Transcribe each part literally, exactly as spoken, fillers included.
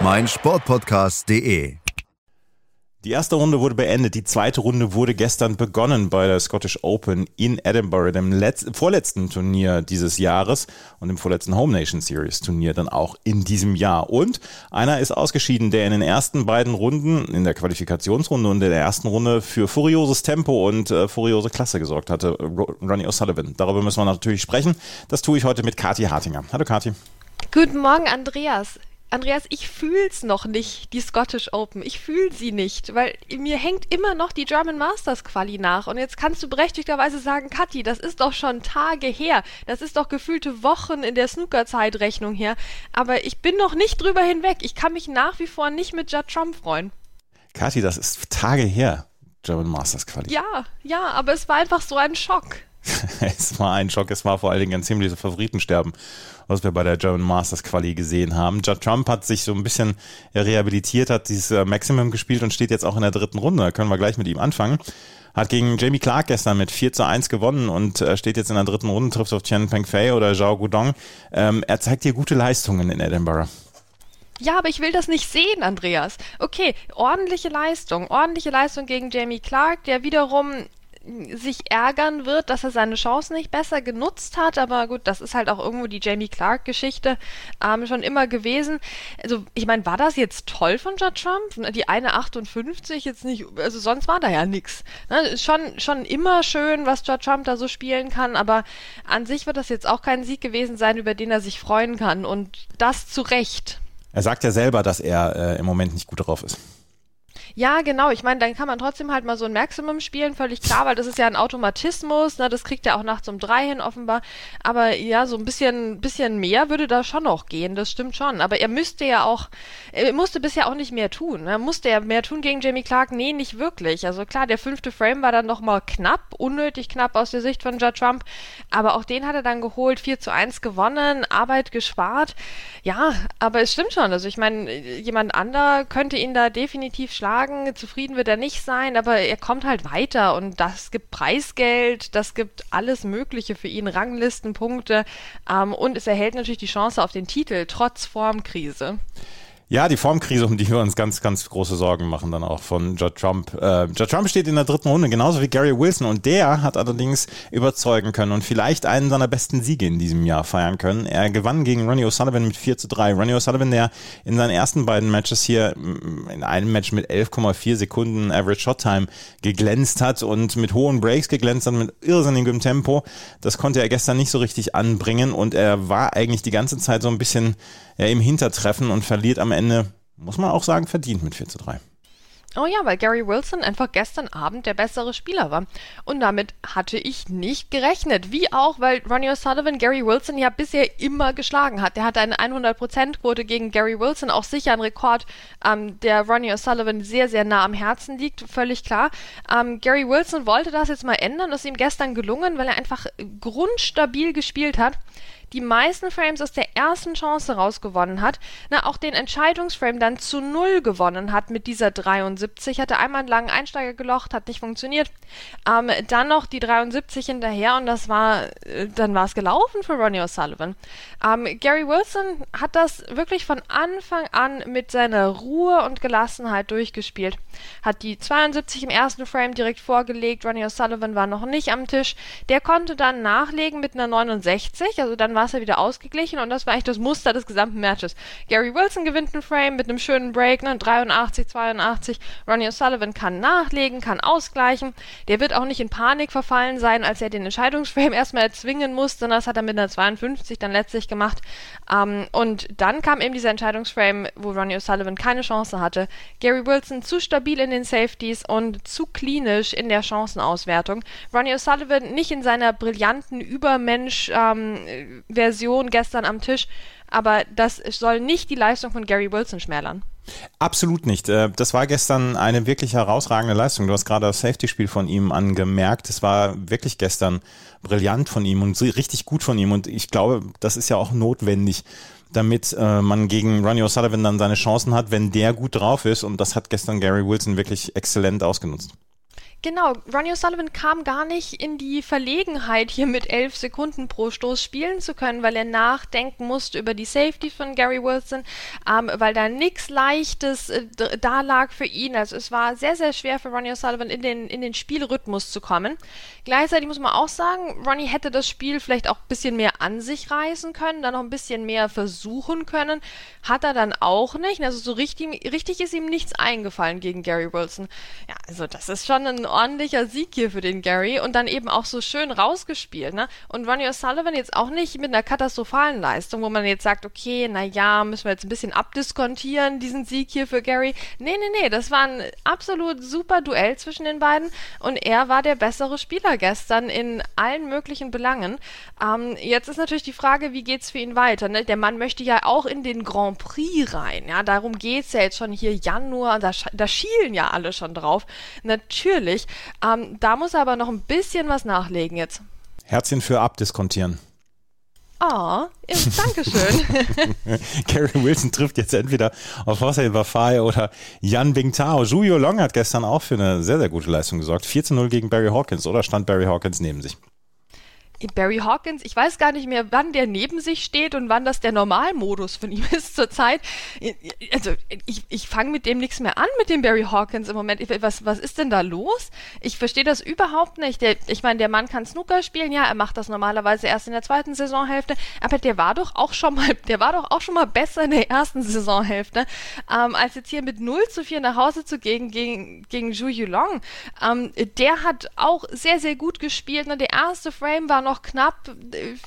mein sport podcast punkt d e. Die erste Runde wurde beendet, die zweite Runde wurde gestern begonnen bei der Scottish Open in Edinburgh, dem Letz- vorletzten Turnier dieses Jahres und dem vorletzten Home Nation Series Turnier dann auch in diesem Jahr. Und einer ist ausgeschieden, der in den ersten beiden Runden, in der Qualifikationsrunde und in der ersten Runde, für furioses Tempo und äh, furiose Klasse gesorgt hatte, Ronnie O'Sullivan. Darüber müssen wir natürlich sprechen. Das tue ich heute mit Kathi Hartinger. Hallo Kathi. Guten Morgen, Andreas. Andreas, ich fühl's noch nicht, die Scottish Open. Ich fühl sie nicht, weil mir hängt immer noch die German Masters Quali nach. Und jetzt kannst du berechtigterweise sagen, Kathi, das ist doch schon Tage her. Das ist doch gefühlte Wochen in der Snooker-Zeitrechnung her. Aber ich bin noch nicht drüber hinweg. Ich kann mich nach wie vor nicht mit Judd Trump freuen. Kathi, das ist Tage her, German Masters Quali. Ja, ja, aber es war einfach so ein Schock. Es war ein Schock, es war vor allen Dingen ein ziemliches Favoritensterben, was wir bei der German Masters Quali gesehen haben. Judd Trump hat sich so ein bisschen rehabilitiert, hat dieses Maximum gespielt und steht jetzt auch in der dritten Runde. Da können wir gleich mit ihm anfangen. Hat gegen Jamie Clark gestern mit vier zu eins gewonnen und steht jetzt in der dritten Runde, trifft auf Chen Pengfei oder Zhao Guodong. Ähm, er zeigt hier gute Leistungen in Edinburgh. Ja, aber ich will das nicht sehen, Andreas. Okay, ordentliche Leistung. Ordentliche Leistung gegen Jamie Clark, der wiederum sich ärgern wird, dass er seine Chancen nicht besser genutzt hat, aber gut, das ist halt auch irgendwo die Jamie Clark-Geschichte ähm, schon immer gewesen. Also ich meine, war das jetzt toll von Judd Trump? Die eine achtundfünfzig jetzt nicht, also sonst war da ja nichts. Ne? Schon, schon immer schön, was Judd Trump da so spielen kann, aber an sich wird das jetzt auch kein Sieg gewesen sein, über den er sich freuen kann, und das zu Recht. Er sagt ja selber, dass er äh, im Moment nicht gut drauf ist. Ja, genau. Ich meine, dann kann man trotzdem halt mal so ein Maximum spielen, völlig klar, weil das ist ja ein Automatismus. Ne? Das kriegt er auch nachts um drei hin offenbar. Aber ja, so ein bisschen bisschen mehr würde da schon noch gehen, das stimmt schon. Aber er müsste ja auch, er musste bisher auch nicht mehr tun. Ne? Musste er mehr tun gegen Jamie Clark? Nee, nicht wirklich. Also klar, der fünfte Frame war dann nochmal knapp, unnötig knapp aus der Sicht von Judd Trump. Aber auch den hat er dann geholt, vier zu eins gewonnen, Arbeit gespart. Ja, aber es stimmt schon. Also ich meine, jemand anderer könnte ihn da definitiv schlagen. Zufrieden wird er nicht sein, aber er kommt halt weiter und das gibt Preisgeld, das gibt alles Mögliche für ihn, Ranglistenpunkte ähm, und es erhält natürlich die Chance auf den Titel, trotz Formkrise. Ja, die Formkrise, um die wir uns ganz, ganz große Sorgen machen dann auch von Judd Trump. Äh, Judd Trump steht in der dritten Runde, genauso wie Gary Wilson, und der hat allerdings überzeugen können und vielleicht einen seiner besten Siege in diesem Jahr feiern können. Er gewann gegen Ronnie O'Sullivan mit vier zu drei. Ronnie O'Sullivan, der in seinen ersten beiden Matches hier in einem Match mit elf Komma vier Sekunden Average Shot Time geglänzt hat und mit hohen Breaks geglänzt hat, mit irrsinnigem Tempo. Das konnte er gestern nicht so richtig anbringen und er war eigentlich die ganze Zeit so ein bisschen ja, im Hintertreffen und verliert am Ende, muss man auch sagen, verdient mit vier zu drei. Oh ja, weil Gary Wilson einfach gestern Abend der bessere Spieler war. Und damit hatte ich nicht gerechnet. Wie auch, weil Ronnie O'Sullivan Gary Wilson ja bisher immer geschlagen hat. Der hatte eine hundert Prozent Quote gegen Gary Wilson, auch sicher ein Rekord, ähm, der Ronnie O'Sullivan sehr, sehr nah am Herzen liegt, völlig klar. Ähm, Gary Wilson wollte das jetzt mal ändern, das ist ihm gestern gelungen, weil er einfach grundstabil gespielt hat, die meisten Frames aus der ersten Chance rausgewonnen hat, na, auch den Entscheidungsframe dann zu null gewonnen hat mit dieser dreiundsiebzig, hatte einmal einen langen Einsteiger gelocht, hat nicht funktioniert, ähm, dann noch die dreiundsiebzig hinterher und das war, äh, dann war es gelaufen für Ronnie O'Sullivan. Ähm, Gary Wilson hat das wirklich von Anfang an mit seiner Ruhe und Gelassenheit durchgespielt, hat die zweiundsiebzig im ersten Frame direkt vorgelegt, Ronnie O'Sullivan war noch nicht am Tisch, der konnte dann nachlegen mit einer neunundsechzig, also dann war es ja wieder ausgeglichen und das war eigentlich das Muster des gesamten Matches. Gary Wilson gewinnt einen Frame mit einem schönen Break, ne, dreiundachtzig, zweiundachtzig. Ronnie O'Sullivan kann nachlegen, kann ausgleichen. Der wird auch nicht in Panik verfallen sein, als er den Entscheidungsframe erstmal erzwingen muss, sondern das hat er mit einer zweiundfünfzig dann letztlich gemacht. Ähm, und dann kam eben dieser Entscheidungsframe, wo Ronnie O'Sullivan keine Chance hatte. Gary Wilson zu stabil in den Safeties und zu klinisch in der Chancenauswertung. Ronnie O'Sullivan nicht in seiner brillanten Übermensch- ähm, Version gestern am Tisch, aber das soll nicht die Leistung von Gary Wilson schmälern. Absolut nicht. Das war gestern eine wirklich herausragende Leistung. Du hast gerade das Safety-Spiel von ihm angemerkt. Es war wirklich gestern brillant von ihm und richtig gut von ihm. Und ich glaube, das ist ja auch notwendig, damit äh, man gegen Ronnie O'Sullivan dann seine Chancen hat, wenn der gut drauf ist. Und das hat gestern Gary Wilson wirklich exzellent ausgenutzt. Genau, Ronnie O'Sullivan kam gar nicht in die Verlegenheit, hier mit elf Sekunden pro Stoß spielen zu können, weil er nachdenken musste über die Safety von Gary Wilson, ähm, weil da nichts Leichtes äh, da lag für ihn. Also es war sehr, sehr schwer für Ronnie O'Sullivan, in den, in den Spielrhythmus zu kommen. Gleichzeitig muss man auch sagen, Ronnie hätte das Spiel vielleicht auch ein bisschen mehr an sich reißen können, dann noch ein bisschen mehr versuchen können. Hat er dann auch nicht. Also so richtig, richtig ist ihm nichts eingefallen gegen Gary Wilson. Ja, also das ist schon ein ordentlicher Sieg hier für den Gary und dann eben auch so schön rausgespielt, ne? Und Ronnie O'Sullivan jetzt auch nicht mit einer katastrophalen Leistung, wo man jetzt sagt, okay, naja, müssen wir jetzt ein bisschen abdiskontieren, diesen Sieg hier für Gary. Nee, nee, nee, das war ein absolut super Duell zwischen den beiden und er war der bessere Spieler gestern in allen möglichen Belangen. Ähm, jetzt ist natürlich die Frage, wie geht's für ihn weiter, ne? Der Mann möchte ja auch in den Grand Prix rein, ja, darum geht's ja jetzt schon hier Januar, da, da schielen ja alle schon drauf. Natürlich Ähm, da muss er aber noch ein bisschen was nachlegen jetzt. Herzchen für abdiskontieren. Oh, Dankeschön. Gary Wilson trifft jetzt entweder auf Hossein Vafaei oder Yan Bingtao. Zhou Yuelong hat gestern auch für eine sehr, sehr gute Leistung gesorgt. vierzehn null gegen Barry Hawkins, oder stand Barry Hawkins neben sich? Barry Hawkins, ich weiß gar nicht mehr, wann der neben sich steht und wann das der Normalmodus von ihm ist zurzeit. Also ich, ich fange mit dem nichts mehr an, mit dem Barry Hawkins im Moment. Was, was ist denn da los? Ich verstehe das überhaupt nicht. Der, ich meine, der Mann kann Snooker spielen, ja, er macht das normalerweise erst in der zweiten Saisonhälfte, aber der war doch auch schon mal, der war doch auch schon mal besser in der ersten Saisonhälfte, ähm, als jetzt hier mit null zu vier nach Hause zu gehen gegen, gegen Zhou Yuelong. Ähm, der hat auch sehr, sehr gut gespielt. Ne? Der erste Frame war noch knapp,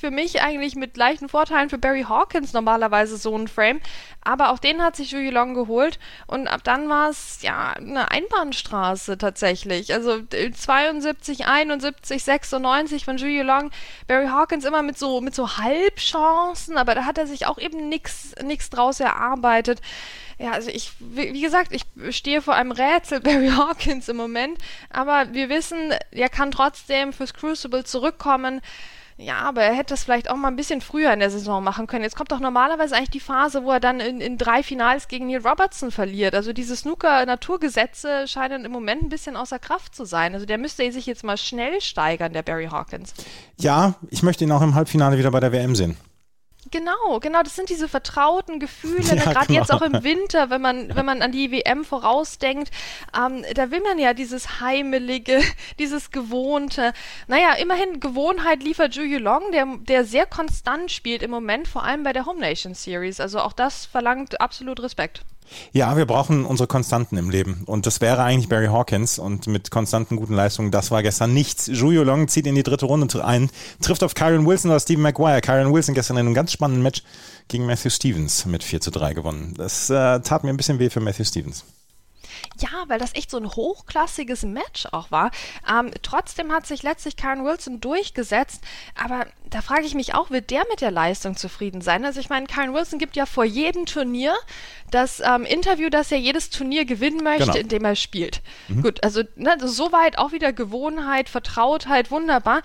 für mich eigentlich mit leichten Vorteilen für Barry Hawkins normalerweise so ein Frame, aber auch den hat sich Zhou Yuelong geholt und ab dann war es ja eine Einbahnstraße tatsächlich, also zweiundsiebzig, einundsiebzig, sechsundneunzig von Zhou Yuelong, Barry Hawkins immer mit so, mit so Halbchancen, aber da hat er sich auch eben nichts draus erarbeitet. Ja, also ich, wie gesagt, ich stehe vor einem Rätsel Barry Hawkins im Moment, aber wir wissen, er kann trotzdem fürs Crucible zurückkommen. Ja, aber er hätte das vielleicht auch mal ein bisschen früher in der Saison machen können. Jetzt kommt doch normalerweise eigentlich die Phase, wo er dann in, in drei Finals gegen Neil Robertson verliert. Also diese Snooker-Naturgesetze scheinen im Moment ein bisschen außer Kraft zu sein. Also der müsste sich jetzt mal schnell steigern, der Barry Hawkins. Ja, ich möchte ihn auch im Halbfinale wieder bei der W M sehen. Genau, genau, das sind diese vertrauten Gefühle, ja, gerade genau. Jetzt auch im Winter, wenn man, wenn man an die W M vorausdenkt, ähm, da will man ja dieses Heimelige, dieses Gewohnte. Naja, immerhin Gewohnheit liefert Zhou Yuelong, der, der sehr konstant spielt im Moment, vor allem bei der Home Nation Series. Also auch das verlangt absolut Respekt. Ja, wir brauchen unsere Konstanten im Leben und das wäre eigentlich Barry Hawkins und mit konstanten guten Leistungen, das war gestern nichts. Zhou Yuelong zieht in die dritte Runde ein, trifft auf Kyren Wilson oder Stephen Maguire. Kyren Wilson gestern in einem ganz spannenden Match gegen Matthew Stevens mit vier zu drei gewonnen. Das äh, tat mir ein bisschen weh für Matthew Stevens. Ja, weil das echt so ein hochklassiges Match auch war. Ähm, trotzdem hat sich letztlich Kyren Wilson durchgesetzt, aber da frage ich mich auch, wird der mit der Leistung zufrieden sein? Also ich meine, Kyren Wilson gibt ja vor jedem Turnier das ähm, Interview, dass er jedes Turnier gewinnen möchte, genau, indem er spielt. Mhm. Gut, also ne, soweit auch wieder Gewohnheit, Vertrautheit, wunderbar.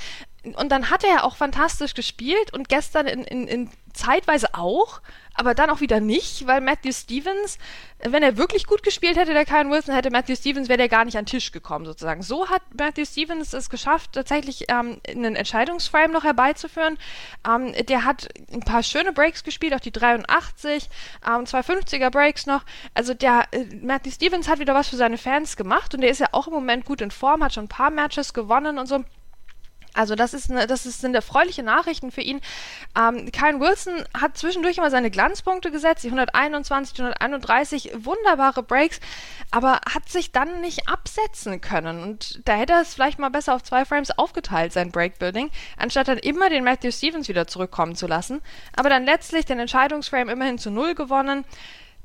Und dann hat er ja auch fantastisch gespielt und gestern in, in, in zeitweise auch, aber dann auch wieder nicht, weil Matthew Stevens, wenn er wirklich gut gespielt hätte, der Kyren Wilson, hätte Matthew Stevens, wäre der gar nicht an den Tisch gekommen sozusagen. So hat Matthew Stevens es geschafft, tatsächlich ähm, einen Entscheidungsframe noch herbeizuführen. Ähm, der hat ein paar schöne Breaks gespielt, auch die dreiundachtzig, ähm, zwei fünfziger Breaks noch. Also der äh, Matthew Stevens hat wieder was für seine Fans gemacht und der ist ja auch im Moment gut in Form, hat schon ein paar Matches gewonnen und so. Also das ist eine, das ist, sind erfreuliche Nachrichten für ihn. Ähm, Kyren Wilson hat zwischendurch immer seine Glanzpunkte gesetzt, die hunderteinundzwanzig, hunderteinunddreißig, wunderbare Breaks, aber hat sich dann nicht absetzen können. Und da hätte er es vielleicht mal besser auf zwei Frames aufgeteilt, sein Breakbuilding, anstatt dann immer den Matthew Stevens wieder zurückkommen zu lassen. Aber dann letztlich den Entscheidungsframe immerhin zu null gewonnen.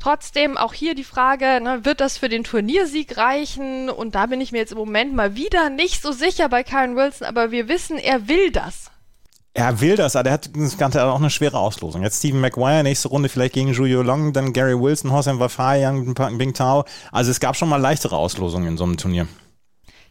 Trotzdem auch hier die Frage, ne, wird das für den Turniersieg reichen? Und da bin ich mir jetzt im Moment mal wieder nicht so sicher bei Kyren Wilson, aber wir wissen, er will das. Er will das, aber er hat das Ganze auch eine schwere Auslosung. Jetzt Stephen Maguire, nächste Runde vielleicht gegen Zhou Yuelong, dann Gary Wilson, Hossein Vafaei, Yan Bingtao. Also es gab schon mal leichtere Auslosungen in so einem Turnier.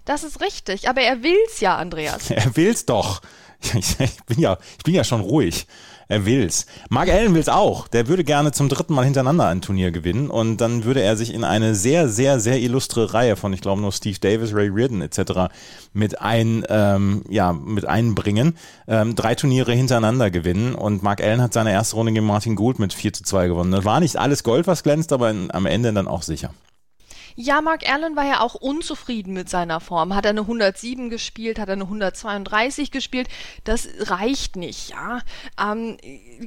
Das ist richtig, aber er will's ja, Andreas. Er will's doch. Ich, ich, bin ja, ich bin ja schon ruhig. Er will's. Mark Allen will's auch. Der würde gerne zum dritten Mal hintereinander ein Turnier gewinnen und dann würde er sich in eine sehr, sehr, sehr illustre Reihe von, ich glaube, nur Steve Davis, Ray Reardon et cetera mit ein, ähm, ja, mit einbringen. Ähm, drei Turniere hintereinander gewinnen und Mark Allen hat seine erste Runde gegen Martin Gould mit vier zu zwei gewonnen. Das war nicht alles Gold, was glänzt, aber in, am Ende dann auch sicher. Ja, Mark Allen war ja auch unzufrieden mit seiner Form. Hat er eine hundertsieben gespielt, hat er eine hundertzweiunddreißig gespielt, das reicht nicht, ja. Ähm,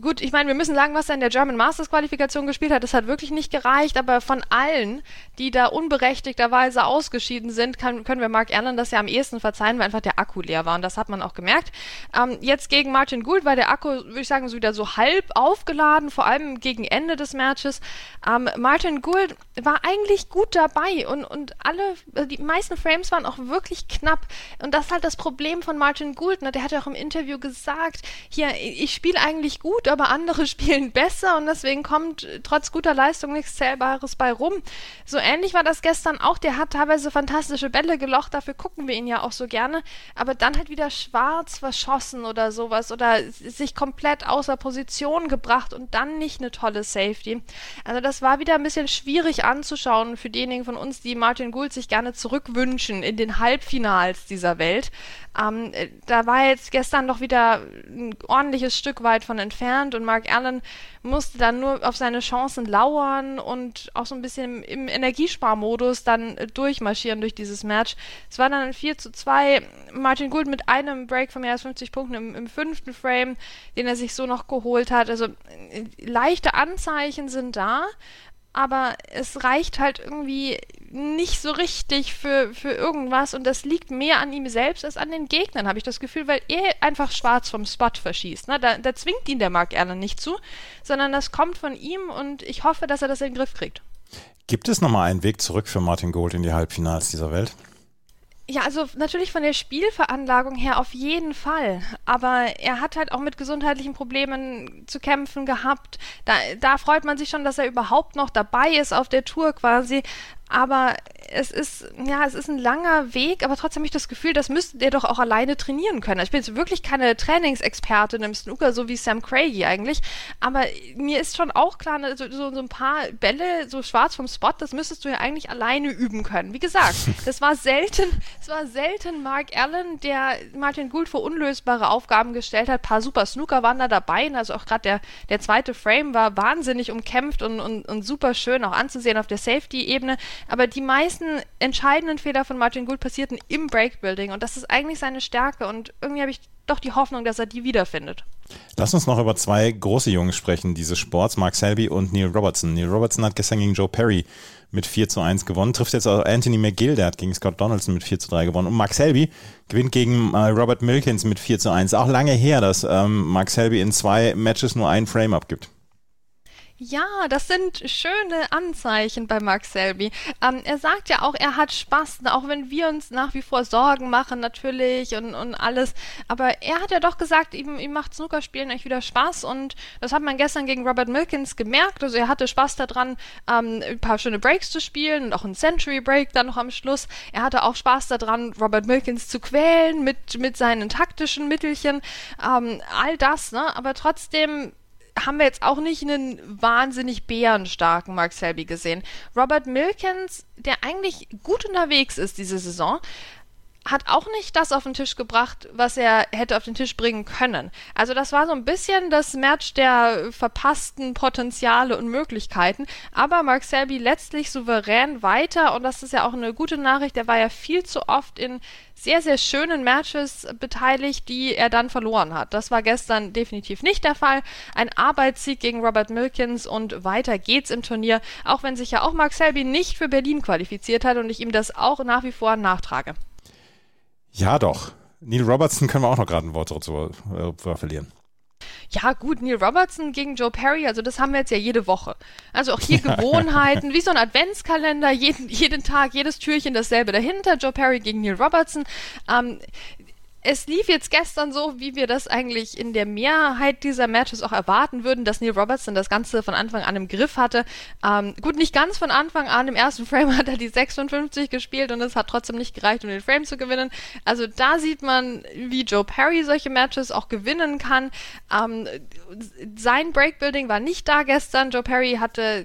gut, ich meine, wir müssen sagen, was er in der German Masters Qualifikation gespielt hat, das hat wirklich nicht gereicht, aber von allen, die da unberechtigterweise ausgeschieden sind, kann, können wir Mark Allen das ja am ehesten verzeihen, weil einfach der Akku leer war und das hat man auch gemerkt. Ähm, jetzt gegen Martin Gould war der Akku, würde ich sagen, so wieder so halb aufgeladen, vor allem gegen Ende des Matches. Ähm, Martin Gould war eigentlich gut dabei, Und, und alle, die meisten Frames waren auch wirklich knapp. Und das ist halt das Problem von Martin Gould. Ne? Der hat ja auch im Interview gesagt, hier, ich spiele eigentlich gut, aber andere spielen besser und deswegen kommt trotz guter Leistung nichts Zählbares bei rum. So ähnlich war das gestern auch. Der hat teilweise fantastische Bälle gelocht, dafür gucken wir ihn ja auch so gerne. Aber dann halt wieder schwarz verschossen oder sowas oder sich komplett außer Position gebracht und dann nicht eine tolle Safety. Also das war wieder ein bisschen schwierig anzuschauen für diejenigen von von uns, die Martin Gould sich gerne zurückwünschen in den Halbfinals dieser Welt. Ähm, da war jetzt gestern noch wieder ein ordentliches Stück weit von entfernt und Mark Allen musste dann nur auf seine Chancen lauern und auch so ein bisschen im Energiesparmodus dann durchmarschieren durch dieses Match. Es war dann ein vier zu zwei. Martin Gould mit einem Break von mehr als fünfzig Punkten im, im fünften Frame, den er sich so noch geholt hat. Also leichte Anzeichen sind da, aber es reicht halt irgendwie nicht so richtig für, für irgendwas und das liegt mehr an ihm selbst als an den Gegnern, habe ich das Gefühl, weil er einfach schwarz vom Spot verschießt. Ne? Da, da zwingt ihn der Mark Allen nicht zu, sondern das kommt von ihm und ich hoffe, dass er das in den Griff kriegt. Gibt es nochmal einen Weg zurück für Martin Gould in die Halbfinals dieser Welt? Ja, also natürlich von der Spielveranlagung her auf jeden Fall, aber er hat halt auch mit gesundheitlichen Problemen zu kämpfen gehabt, da, da freut man sich schon, dass er überhaupt noch dabei ist auf der Tour quasi, aber es ist, ja, es ist ein langer Weg, aber trotzdem habe ich das Gefühl, das müsste der doch auch alleine trainieren können. Ich bin jetzt wirklich keine Trainingsexpertin im Snooker, so wie Sam Craigie eigentlich, aber mir ist schon auch klar, so, so, so ein paar Bälle, so schwarz vom Spot, das müsstest du ja eigentlich alleine üben können. Wie gesagt, das war selten, es war selten Mark Allen, der Martin Gould vor unlösbare Aufgaben gestellt hat. Ein paar super Snooker waren da dabei, also auch gerade der, der zweite Frame war wahnsinnig umkämpft und, und, und super schön auch anzusehen auf der Safety-Ebene, aber die meisten entscheidenden Fehler von Martin Gould passierten im Breakbuilding und das ist eigentlich seine Stärke und irgendwie habe ich doch die Hoffnung, dass er die wiederfindet. Lass uns noch über zwei große Jungs sprechen dieses Sports, Mark Selby und Neil Robertson. Neil Robertson hat gestern gegen Joe Perry mit vier zu eins gewonnen, trifft jetzt auch Anthony McGill, der hat gegen Scott Donaldson mit vier zu drei gewonnen und Mark Selby gewinnt gegen äh, Robert Milkins mit vier zu eins. Auch lange her, dass ähm, Mark Selby in zwei Matches nur ein Frame abgibt. Ja, das sind schöne Anzeichen bei Mark Selby. Ähm, er sagt ja auch, er hat Spaß, auch wenn wir uns nach wie vor Sorgen machen natürlich und, und alles. Aber er hat ja doch gesagt, ihm, ihm macht Snookerspielen eigentlich wieder Spaß und das hat man gestern gegen Robert Milkins gemerkt. Also er hatte Spaß daran, ähm, ein paar schöne Breaks zu spielen und auch einen Century Break dann noch am Schluss. Er hatte auch Spaß daran, Robert Milkins zu quälen mit, mit seinen taktischen Mittelchen. Ähm, all das, ne? Aber trotzdem haben wir jetzt auch nicht einen wahnsinnig bärenstarken Mark Selby gesehen. Robert Milkins, der eigentlich gut unterwegs ist diese Saison, hat auch nicht das auf den Tisch gebracht, was er hätte auf den Tisch bringen können. Also das war so ein bisschen das Match der verpassten Potenziale und Möglichkeiten, aber Mark Selby letztlich souverän weiter und das ist ja auch eine gute Nachricht, der war ja viel zu oft in sehr, sehr schönen Matches beteiligt, die er dann verloren hat. Das war gestern definitiv nicht der Fall. Ein Arbeitssieg gegen Robert Milkins und weiter geht's im Turnier, auch wenn sich ja auch Mark Selby nicht für Berlin qualifiziert hat und ich ihm das auch nach wie vor nachtrage. Ja, doch. Neil Robertson können wir auch noch gerade ein Wort dazu äh, verlieren. Ja gut, Neil Robertson gegen Joe Perry, also das haben wir jetzt ja jede Woche. Also auch hier Gewohnheiten, wie so ein Adventskalender, jeden, jeden Tag, jedes Türchen dasselbe dahinter. Joe Perry gegen Neil Robertson. Ähm, es lief jetzt gestern so, wie wir das eigentlich in der Mehrheit dieser Matches auch erwarten würden, dass Neil Robertson das Ganze von Anfang an im Griff hatte. Ähm, gut, nicht ganz von Anfang an. Im ersten Frame hat er die sechsundfünfzig gespielt und es hat trotzdem nicht gereicht, um den Frame zu gewinnen. Also da sieht man, wie Joe Perry solche Matches auch gewinnen kann. Ähm, sein Breakbuilding war nicht da gestern. Joe Perry hatte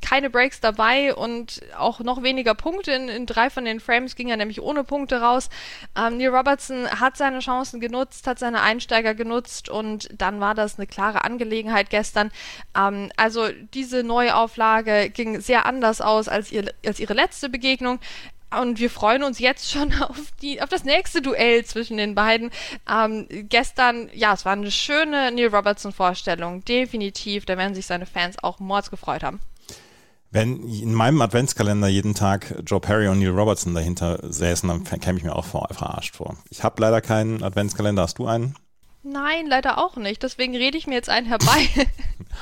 keine Breaks dabei und auch noch weniger Punkte. In, in drei von den Frames ging er nämlich ohne Punkte raus. Ähm, Neil Robertson hat hat seine Chancen genutzt, hat seine Einsteiger genutzt und dann war das eine klare Angelegenheit gestern. Ähm, also diese Neuauflage ging sehr anders aus als, ihr, als ihre letzte Begegnung und wir freuen uns jetzt schon auf, die, auf das nächste Duell zwischen den beiden. Ähm, gestern, ja, es war eine schöne Neil Robertson-Vorstellung, definitiv, da werden sich seine Fans auch mords gefreut haben. Wenn in meinem Adventskalender jeden Tag Joe Perry und Neil Robertson dahinter säßen, dann käme ich mir auch ver- verarscht vor. Ich habe leider keinen Adventskalender. Hast du einen? Nein, leider auch nicht. Deswegen rede ich mir jetzt einen herbei.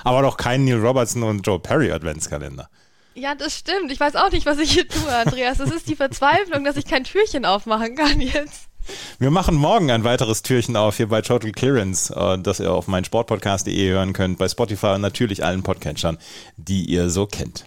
Aber doch keinen Neil Robertson und Joe Perry Adventskalender. Ja, das stimmt. Ich weiß auch nicht, was ich hier tue, Andreas. Das ist die Verzweiflung, dass ich kein Türchen aufmachen kann jetzt. Wir machen morgen ein weiteres Türchen auf hier bei Total Clearance, äh, das ihr auf meinsportpodcast punkt de hören könnt, bei Spotify und natürlich allen Podcatchern, die ihr so kennt.